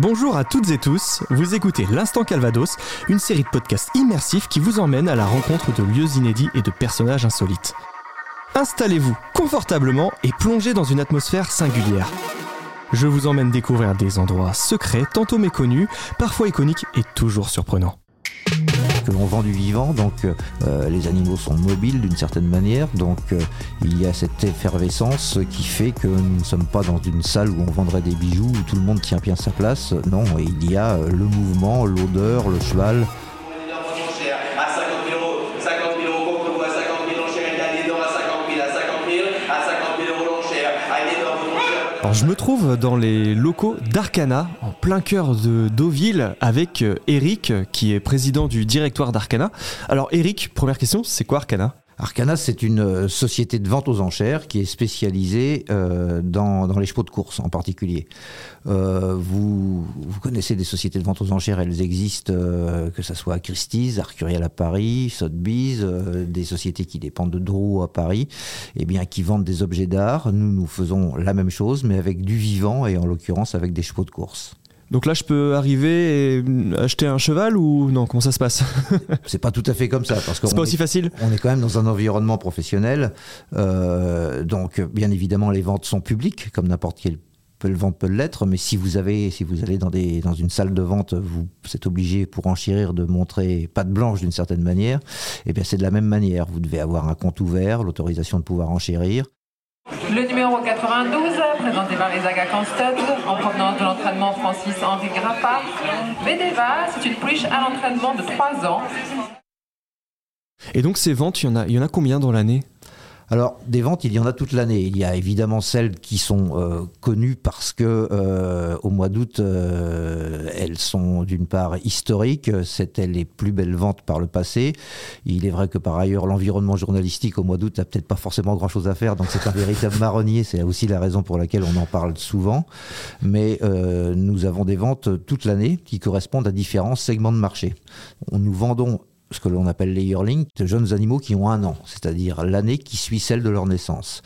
Bonjour à toutes et tous, vous écoutez l'Instant Calvados, une série de podcasts immersifs qui vous emmène à la rencontre de lieux inédits et de personnages insolites. Installez-vous confortablement et plongez dans une atmosphère singulière. Je vous emmène découvrir des endroits secrets, tantôt méconnus, parfois iconiques et toujours surprenants. Que l'on vend du vivant, donc les animaux sont mobiles d'une certaine manière, donc il y a cette effervescence qui fait que nous ne sommes pas dans une salle où on vendrait des bijoux, où tout le monde tient bien sa place. Non, il y a le mouvement, l'odeur, le cheval. Alors, je me trouve dans les locaux d'Arqana, en plein cœur de Deauville, avec Eric, qui est président du directoire d'Arqana. Alors Eric, première question, c'est quoi Arqana ? Arqana, c'est une société de vente aux enchères qui est spécialisée dans les chevaux de course en particulier. Vous connaissez des sociétés de vente aux enchères, elles existent, que ce soit à Christie's, Artcurial à Paris, Sotheby's, des sociétés qui dépendent de Drouot à Paris, et bien qui vendent des objets d'art. Nous faisons la même chose, mais avec du vivant et en l'occurrence avec des chevaux de course. Donc là, je peux arriver et acheter un cheval ou non ? Comment ça se passe ? C'est pas tout à fait comme ça, parce que c'est pas aussi facile. On est quand même dans un environnement professionnel, donc bien évidemment les ventes sont publiques, comme n'importe quel le vente peut l'être, mais si vous allez dans une salle de vente, vous êtes obligé pour enchérir de montrer patte blanche d'une certaine manière. Et bien c'est de la même manière, vous devez avoir un compte ouvert, l'autorisation de pouvoir enchérir. Le numéro 92, présenté par les Aga Khan Studs, en provenance de l'entraînement Francis-Henri Grappin. Bedeva, c'est une pouliche à l'entraînement de 3 ans. Et donc ces ventes, il y en a combien dans l'année ? Alors, des ventes, il y en a toute l'année. Il y a évidemment celles qui sont connues parce que au mois d'août, elles sont d'une part historiques. C'était les plus belles ventes par le passé. Il est vrai que par ailleurs, l'environnement journalistique au mois d'août n'a peut-être pas forcément grand-chose à faire. Donc, c'est un véritable marronnier. C'est aussi la raison pour laquelle on en parle souvent. Mais nous avons des ventes toute l'année qui correspondent à différents segments de marché. Nous vendons ce que l'on appelle les yearlings, de jeunes animaux qui ont 1 an, c'est-à-dire l'année qui suit celle de leur naissance.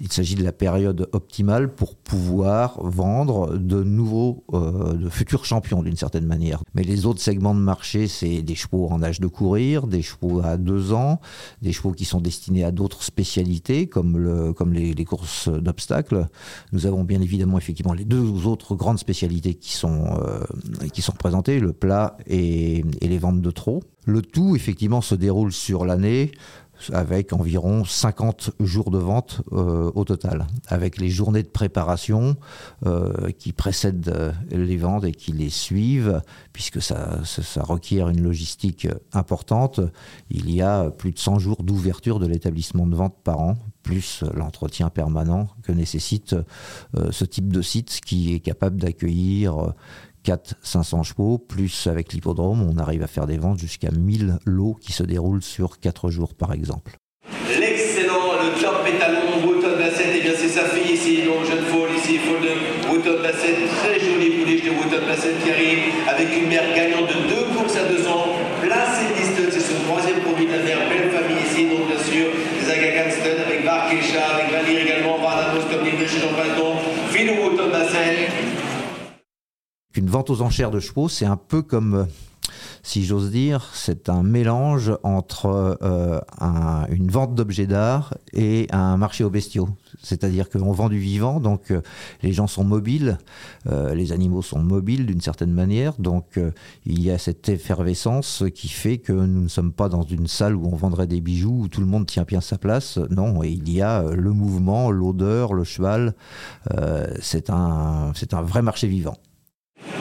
Il s'agit de la période optimale pour pouvoir vendre de futurs champions d'une certaine manière. Mais les autres segments de marché, c'est des chevaux en âge de courir, des chevaux à 2 ans, des chevaux qui sont destinés à d'autres spécialités comme les courses d'obstacles. Nous avons bien évidemment effectivement les deux autres grandes spécialités qui sont représentées, le plat et les ventes de trot. Le tout effectivement se déroule sur l'année, avec environ 50 jours de vente au total, avec les journées de préparation qui précèdent les ventes et qui les suivent, puisque ça requiert une logistique importante. Il y a plus de 100 jours d'ouverture de l'établissement de vente par an, plus l'entretien permanent que nécessite ce type de site qui est capable d'accueillir 400-500 chevaux, plus avec l'hippodrome, on arrive à faire des ventes jusqu'à 1000 lots qui se déroulent sur 4 jours par exemple. L'excellent, le top étalon, Wooton Bassett, et bien c'est sa fille ici, donc jeune foal ici, foal de Wooton Bassett, très jolie pouliche de Wooton Bassett qui arrive avec une mère gagnante de 2 courses à 2 ans, placée distante, c'est son 3e produit de la mère, belle famille ici, donc bien sûr, les Aga Khan Studs avec Bark et Chat, avec Valir également, Varnamos comme les deux chez Jean-Paston, Phil Wooton Bassett. Une vente aux enchères de chevaux, c'est un peu comme, si j'ose dire, c'est un mélange entre une vente d'objets d'art et un marché aux bestiaux. C'est-à-dire qu'on vend du vivant, donc les gens sont mobiles, les animaux sont mobiles d'une certaine manière, donc il y a cette effervescence qui fait que nous ne sommes pas dans une salle où on vendrait des bijoux, où tout le monde tient bien sa place. Non, il y a le mouvement, l'odeur, le cheval. C'est un vrai marché vivant.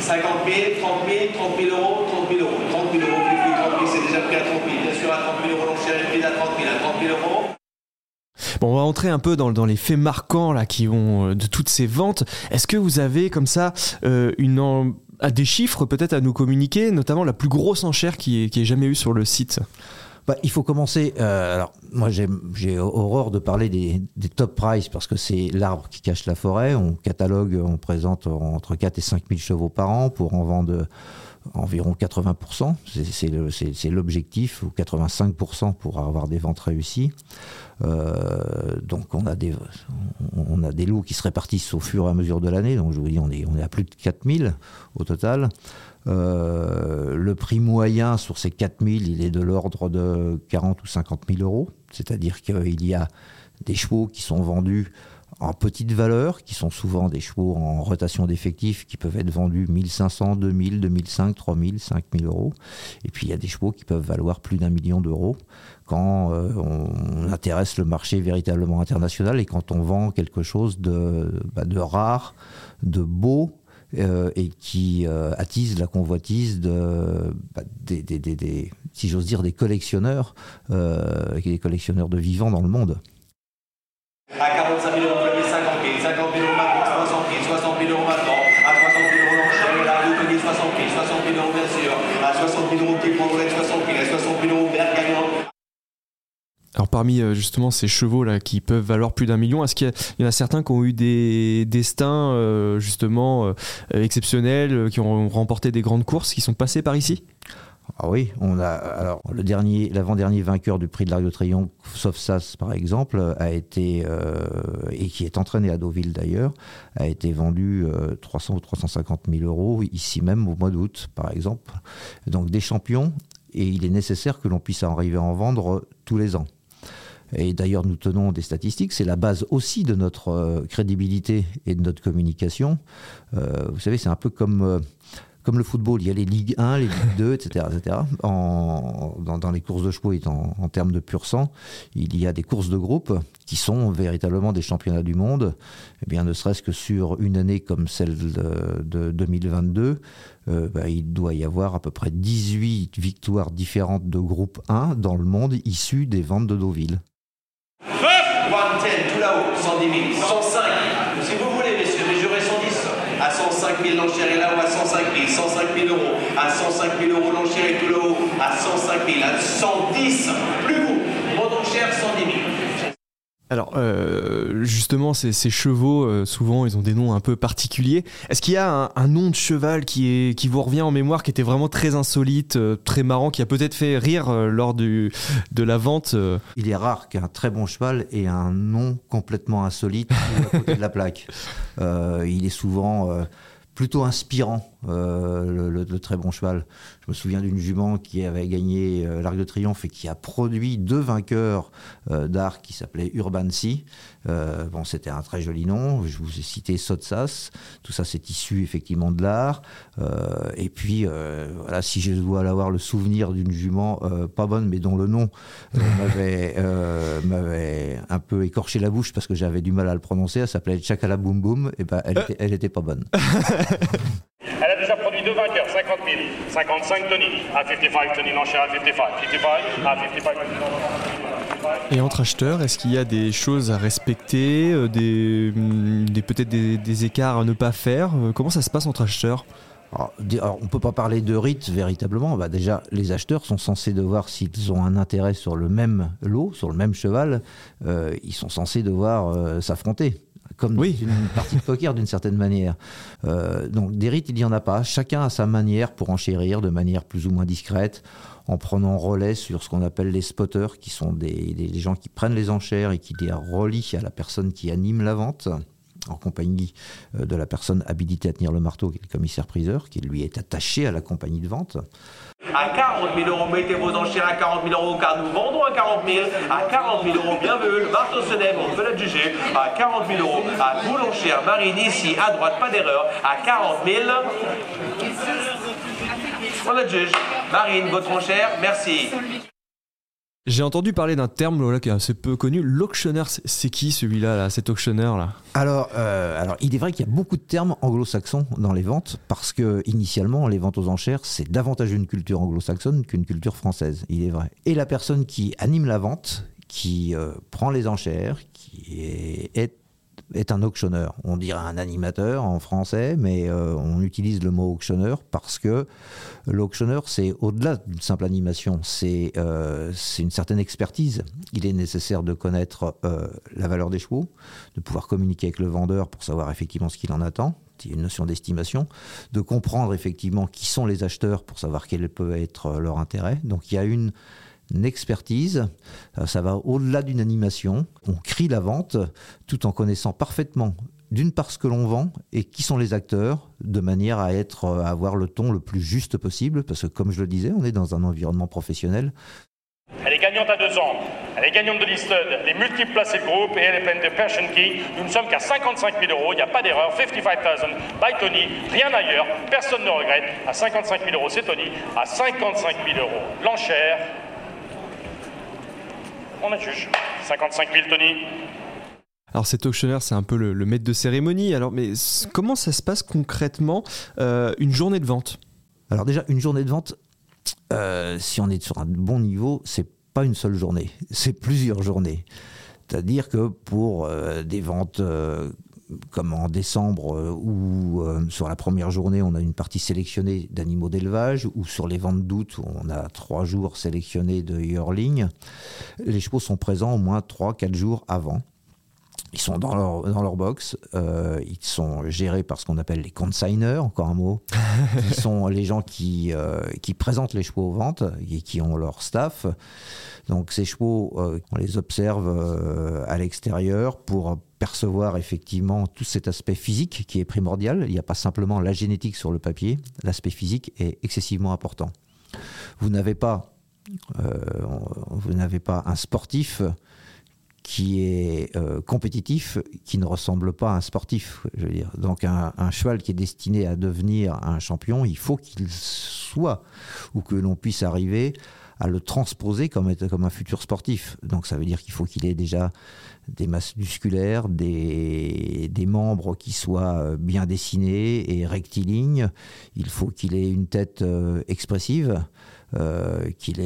50 000, 30 000, 30 000 euros, 30 000 euros, 30 000 euros, plus 30 000, c'est déjà pris à 30 000. Bien sûr, à 30 000 euros, l'enchère est prise à 30 000, à 30 000 euros. Bon, on va entrer un peu dans les faits marquants là, qui ont de toutes ces ventes. Est-ce que vous avez comme ça des chiffres peut-être à nous communiquer, notamment la plus grosse enchère qui ait jamais eu sur le site ? Bah, il faut commencer. Alors, moi, j'ai horreur de parler des top price parce que c'est l'arbre qui cache la forêt. On catalogue, on présente entre 4 et 5 000 chevaux par an pour en vendre environ 80%, c'est l'objectif, ou 85% pour avoir des ventes réussies. Donc on a des lots qui se répartissent au fur et à mesure de l'année, donc je vous dis on est à plus de 4000 au total. Le prix moyen sur ces 4000, il est de l'ordre de 40 ou 50 000 euros, c'est-à-dire qu'il y a des chevaux qui sont vendus en petite valeur, qui sont souvent des chevaux en rotation d'effectifs, qui peuvent être vendus 1500, 2000, 2005, 3000, 5000 euros. Et puis il y a des chevaux qui peuvent valoir plus d'1 million d'euros quand on intéresse le marché véritablement international et quand on vend quelque chose de rare, de beau, et qui attise la convoitise des si j'ose dire, des collectionneurs, des collectionneurs de vivants dans le monde. À 45 000 euros, 50 000, 50 000 euros maintenant, 60 000, 60 000 euros maintenant, à 60 000 euros l'enchère, là, vous payez 60 000 euros bien sûr, à 60 000 euros qui progresse, 60 000, à 60 000 euros vert gagnant. Alors parmi justement ces chevaux là qui peuvent valoir plus d'1 million, est-ce qu'il y en a certains qui ont eu des destins justement exceptionnels, qui ont remporté des grandes courses, qui sont passés par ici ? Ah oui, l'avant-dernier vainqueur du Prix de l'Arc de Triomphe, Sottsass par exemple, a été, et qui est entraîné à Deauville d'ailleurs, a été vendu 300 ou 350 000 euros ici même au mois d'août par exemple. Donc des champions, et il est nécessaire que l'on puisse arriver à en vendre tous les ans. Et d'ailleurs, nous tenons des statistiques. C'est la base aussi de notre crédibilité et de notre communication. Vous savez, c'est un peu comme le football. Il y a les Ligue 1, les Ligue 2, etc. Dans les courses de chevaux et en termes de pur sang, il y a des courses de groupe qui sont véritablement des championnats du monde. Eh bien, ne serait-ce que sur une année comme celle de 2022, il doit y avoir à peu près 18 victoires différentes de groupe 1 dans le monde issues des ventes de Deauville. 110, tout là-haut, 110 000, 105 000, si vous voulez, messieurs, mais j'aurai 110 à 105 000 l'enchère et là-haut, à 105 000, 105 000 euros, à 105 000 euros l'enchère et tout là-haut, à 105 000, à 110, plus vous, mon enchère, 110 000. Alors justement ces chevaux souvent ils ont des noms un peu particuliers. Est-ce qu'il y a un nom de cheval qui vous revient en mémoire, qui était vraiment très insolite, très marrant, qui a peut-être fait rire lors de la vente ? Il est rare qu'un très bon cheval ait un nom complètement insolite à côté de la plaque. Il est souvent plutôt inspirant, le très bon cheval. Je me souviens d'une jument qui avait gagné l'Arc de Triomphe et qui a produit 2 vainqueurs d'Arc qui s'appelaient Urban Sea. Bon, c'était un très joli nom. Je vous ai cité Sottsass. Tout ça, c'est issu effectivement de l'art. Et puis, voilà, si je dois avoir le souvenir d'une jument pas bonne, mais dont le nom m'avait un peu écorché la bouche parce que j'avais du mal à le prononcer, elle s'appelait Chakala Boum Boum. Et ben, elle était pas bonne. Elle a déjà produit 2 vainqueurs, 50 000, 55 Tony, à 55 Tony, l'enchère à 55, à 55. Et entre acheteurs, est-ce qu'il y a des choses à respecter, peut-être des écarts à ne pas faire ? Comment ça se passe entre acheteurs ? Alors, on ne peut pas parler de rite véritablement. Bah, déjà, les acheteurs sont censés devoir, s'ils ont un intérêt sur le même lot, sur le même cheval, ils sont censés devoir s'affronter. Comme oui. Une partie de poker d'une certaine manière. Donc des rites, il n'y en a pas. Chacun a sa manière pour enchérir de manière plus ou moins discrète, en prenant relais sur ce qu'on appelle les spotters, qui sont des gens qui prennent les enchères et qui les relient à la personne qui anime la vente, en compagnie de la personne habilitée à tenir le marteau, qui est le commissaire-priseur, qui lui est attaché à la compagnie de vente. À 40 000 euros, mettez vos enchères à 40 000 euros, car nous vendons à 40 000, à 40 000 euros, bien vu, le marteau se lève, on peut la juger, à 40 000 euros, à vous l'enchère, Marine, ici, à droite, pas d'erreur, à 40 000, on la juge, Marine, votre enchère, merci. J'ai entendu parler d'un terme là, qui est assez peu connu, l'auctionneur. C'est qui celui-là, là, cet auctionneur-là ? Alors, il est vrai qu'il y a beaucoup de termes anglo-saxons dans les ventes, parce que initialement, les ventes aux enchères, c'est davantage une culture anglo-saxonne qu'une culture française, il est vrai. Et la personne qui anime la vente, qui prend les enchères, qui est est un auctionneur. On dirait un animateur en français, mais on utilise le mot auctionneur parce que l'auctionneur, c'est au-delà d'une simple animation, c'est une certaine expertise. Il est nécessaire de connaître la valeur des chevaux, de pouvoir communiquer avec le vendeur pour savoir effectivement ce qu'il en attend, une notion d'estimation, de comprendre effectivement qui sont les acheteurs pour savoir quel peut être leur intérêt. Donc il y a une expertise, ça va au-delà d'une animation. On crie la vente tout en connaissant parfaitement d'une part ce que l'on vend et qui sont les acteurs, de manière à avoir le ton le plus juste possible, parce que comme je le disais, on est dans un environnement professionnel. Elle est gagnante à 2 ans, elle est gagnante de l'Easton, elle est multiple placée de groupe et elle est pleine de Persian Key. Nous ne sommes qu'à 55 000 €, il n'y a pas d'erreur, 55 000 by Tony, rien ailleurs, personne ne regrette. À 55 000 €, c'est Tony, à 55 000 €. L'enchère, on la juge, 55 000 Tony. Alors cet auctionneur, c'est un peu le maître de cérémonie, alors, mais comment ça se passe concrètement une journée de vente? Alors déjà, une journée de vente, si on est sur un bon niveau, c'est pas une seule journée, c'est plusieurs journées. C'est-à-dire que pour des ventes comme en décembre où sur la première journée on a une partie sélectionnée d'animaux d'élevage, ou sur les ventes d'août on a 3 jours sélectionnés de yearling, les chevaux sont présents au moins 3-4 jours avant. Ils sont dans leur box, ils sont gérés par ce qu'on appelle les consigners, encore un mot, qui sont les gens qui présentent les chevaux aux ventes et qui ont leur staff. Donc ces chevaux, on les observe à l'extérieur pour percevoir effectivement tout cet aspect physique qui est primordial. Il n'y a pas simplement la génétique sur le papier, l'aspect physique est excessivement important. Vous n'avez pas un sportif qui est compétitif, qui ne ressemble pas à un sportif. Je veux dire. Donc un cheval qui est destiné à devenir un champion, il faut qu'il soit, ou que l'on puisse arriver à le transposer comme un futur sportif. Donc ça veut dire qu'il faut qu'il ait déjà des masses musculaires, des membres qui soient bien dessinés et rectilignes. Il faut qu'il ait une tête expressive. Qu'il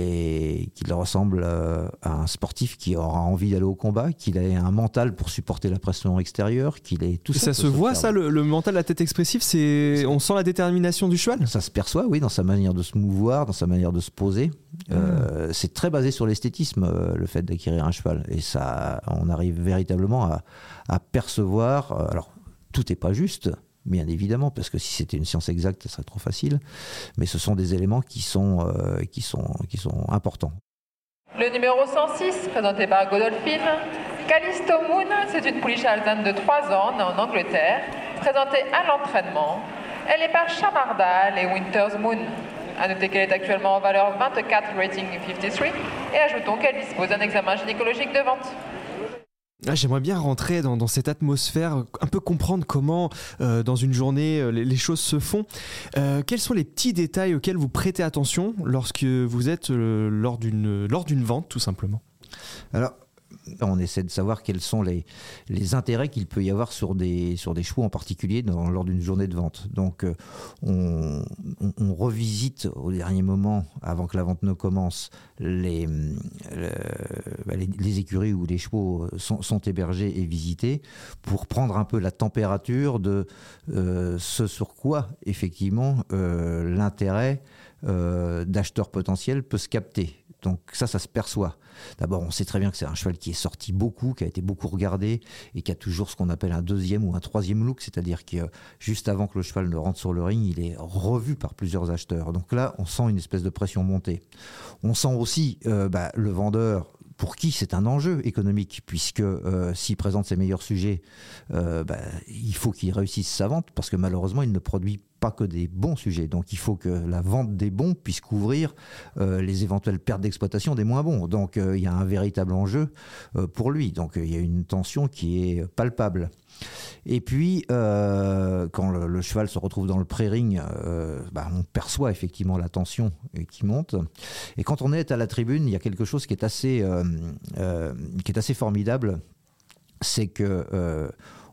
ressemble à un sportif qui aura envie d'aller au combat, qu'il ait un mental pour supporter la pression extérieure, qu'il ait tout ça. Ça se voit, ça, le mental, la tête expressive, c'est... on sent la détermination du cheval. Ça se perçoit, oui, dans sa manière de se mouvoir, dans sa manière de se poser. C'est très basé sur l'esthétisme, le fait d'acquérir un cheval. Et ça, on arrive véritablement à percevoir. Alors, tout n'est pas juste. Bien évidemment, parce que si c'était une science exacte, ça serait trop facile. Mais ce sont des éléments qui sont importants. Le numéro 106, présenté par Godolphin. Callisto Moon, c'est une pouliche alezane de 3 ans, née en Angleterre, présentée à l'entraînement. Elle est par Chamardal et Winters Moon. À noter qu'elle est actuellement en valeur 24, rating 53. Et ajoutons qu'elle dispose d'un examen gynécologique de vente. Ah, j'aimerais bien rentrer dans cette atmosphère, un peu comprendre comment, dans une journée, les choses se font. Quels sont les petits détails auxquels vous prêtez attention lorsque vous êtes lors d'une vente, tout simplement? Alors, on essaie de savoir quels sont les intérêts qu'il peut y avoir sur des chevaux en particulier lors d'une journée de vente. Donc, on revisite au dernier moment, avant que la vente ne commence, les écuries où les chevaux sont hébergés et visités pour prendre un peu la température de ce sur quoi, effectivement, l'intérêt d'acheteurs potentiels peut se capter. Donc ça se perçoit. D'abord, on sait très bien que c'est un cheval qui est sorti beaucoup, qui a été beaucoup regardé et qui a toujours ce qu'on appelle un deuxième ou un troisième look, c'est-à-dire que juste avant que le cheval ne rentre sur le ring, il est revu par plusieurs acheteurs. Donc là, on sent une espèce de pression monter. On sent aussi le vendeur, pour qui c'est un enjeu économique, puisque s'il présente ses meilleurs sujets, il faut qu'il réussisse sa vente, parce que malheureusement, il ne produit pas que des bons sujets. Donc il faut que la vente des bons puisse couvrir les éventuelles pertes d'exploitation des moins bons. Donc il y a un véritable enjeu pour lui. Donc il y a une tension qui est palpable. Et puis, quand le cheval se retrouve dans le pré-ring, on perçoit effectivement la tension qui monte. Et quand on est à la tribune, il y a quelque chose qui est assez formidable, c'est que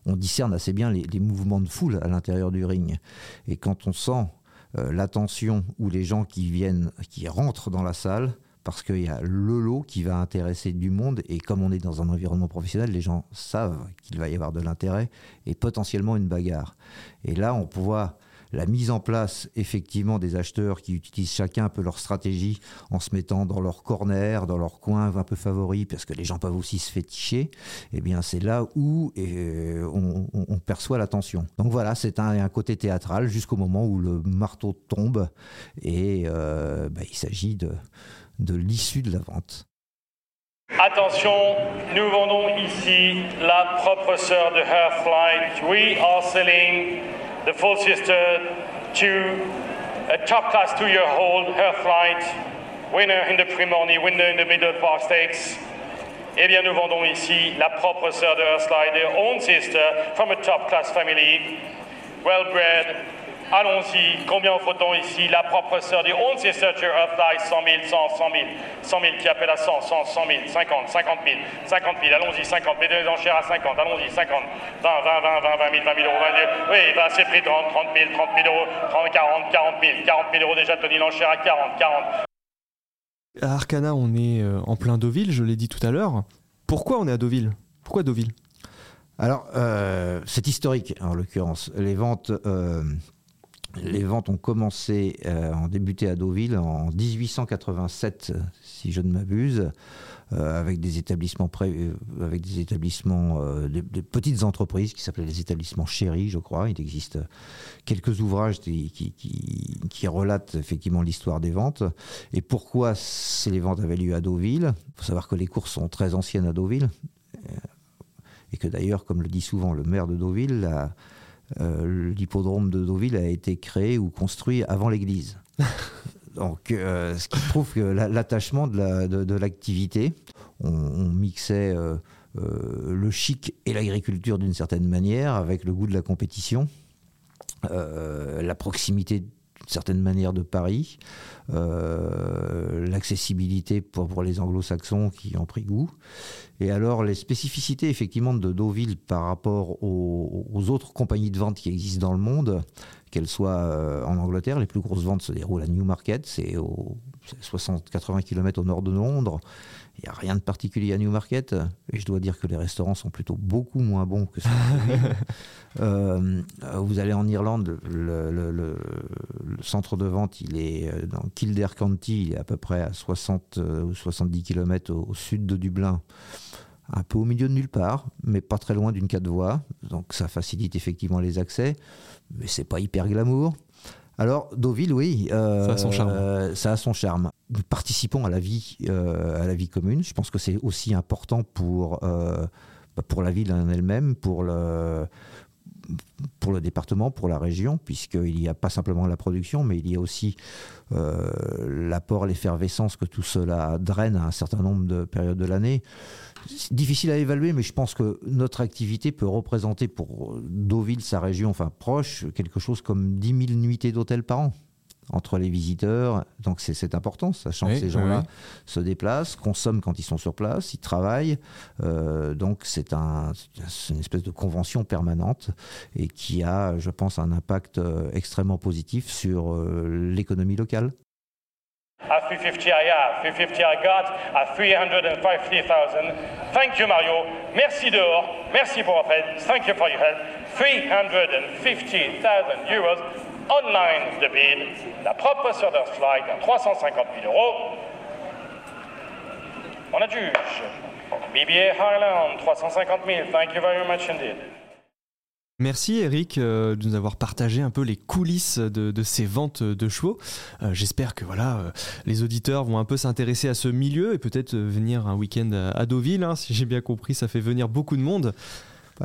on discerne assez bien les mouvements de foule à l'intérieur du ring. Et quand on sent la tension ou les gens qui rentrent dans la salle, parce qu'il y a le lot qui va intéresser du monde, et comme on est dans un environnement professionnel, les gens savent qu'il va y avoir de l'intérêt et potentiellement une bagarre. Et là, on voit la mise en place effectivement des acheteurs qui utilisent chacun un peu leur stratégie en se mettant dans leur corner, dans leur coin un peu favori, parce que les gens peuvent aussi se féticher, et bien c'est là où on perçoit la tension. Donc voilà, c'est un côté théâtral jusqu'au moment où le marteau tombe et il s'agit de l'issue de la vente. Attention, nous vendons ici la propre sœur de Her Flight. We are selling the full sister to a top class 2-year-old Her Flight, winner in the Prix Morny, winner in the middle Park Stakes. Eh bien, nous vendons ici la propre sœur de Her Flight, their own sister from a top class family, well bred. Allons-y, combien offre-t-on ici? La propre sœur du own sister to Her Flight, 100 000, 100, 100 000, 100 000 qui appelle à 100, 100, 100 000, 50, 50 000, 50 000, allons-y, 50, mettez les enchères à 50, allons-y, 50, 20, 20, 20, 20, 20 000, 20 000 euros, 20 000, oui, ben c'est pris 30, 30 000 euros, 30, 40, 40 000 euros déjà, tenez l'enchère à 40, 40. À Arqana, on est en plein Deauville, je l'ai dit tout à l'heure. Pourquoi on est à Deauville? Pourquoi Deauville? Alors, c'est historique en l'occurrence. Les ventes ont commencé, ont débuté à Deauville en 1887, si je ne m'abuse, avec des petites entreprises qui s'appelaient les établissements Chéri, je crois. Il existe quelques ouvrages qui relatent effectivement l'histoire des ventes. Et pourquoi les ventes avaient lieu à Deauville? Il faut savoir que les courses sont très anciennes à Deauville. Et que d'ailleurs, comme le dit souvent le maire de Deauville, l'hippodrome de Deauville a été créé ou construit avant l'église. Donc, ce qui prouve que l'attachement de l'activité, on mixait le chic et l'agriculture d'une certaine manière, avec le goût de la compétition, la proximité d'une certaine manière de Paris, l'accessibilité pour les anglo-saxons qui ont pris goût. Et alors, les spécificités, effectivement, de Deauville par rapport aux autres compagnies de vente qui existent dans le monde, qu'elles soient en Angleterre, les plus grosses ventes se déroulent à Newmarket, c'est 60-80 km au nord de Londres. Il n'y a rien de particulier à Newmarket. Et je dois dire que les restaurants sont plutôt beaucoup moins bons que ceux de Deauville. Vous allez en Irlande, le centre de vente, il est dans Kildare County, il est à peu près à 60 ou 70 km au sud de Dublin. Un peu au milieu de nulle part, mais pas très loin d'une 4 voies. Donc ça facilite effectivement les accès, mais c'est pas hyper glamour. Alors Deauville, oui, ça a son charme. Nous participons à la vie commune. Je pense que c'est aussi important pour la ville en elle-même, pour le département, pour la région, puisqu'il n'y a pas simplement la production, mais il y a aussi l'apport, l'effervescence que tout cela draine à un certain nombre de périodes de l'année. C'est difficile à évaluer, mais je pense que notre activité peut représenter pour Deauville, sa région, enfin proche, quelque chose comme 10 000 nuitées d'hôtels par an entre les visiteurs. Donc c'est important, sachant que ces gens-là se déplacent, consomment quand ils sont sur place, ils travaillent. Donc c'est une espèce de convention permanente et qui a, je pense, un impact extrêmement positif sur l'économie locale. A 350 I have, 350 I got, a 350,000. Thank you, Mario. Merci dehors. Merci pour votre aide. Thank you for your help. 350,000 euros. Online de bid. La propre sur leur slide à 350 000 euros. On adjuge. BBA Highland, 350 000. Thank you very much indeed. Merci Eric de nous avoir partagé un peu les coulisses de ces ventes de chevaux. J'espère que les auditeurs vont un peu s'intéresser à ce milieu et peut-être venir un week-end à Deauville. Hein, si j'ai bien compris, ça fait venir beaucoup de monde.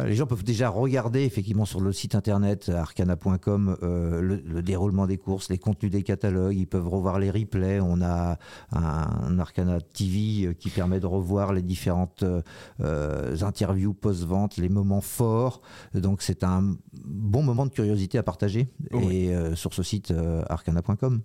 Les gens peuvent déjà regarder effectivement sur le site internet arqana.com le déroulement des courses, les contenus des catalogues, ils peuvent revoir les replays, on a un Arqana TV qui permet de revoir les différentes interviews post-vente, les moments forts, donc c'est un bon moment de curiosité à partager sur ce site arqana.com.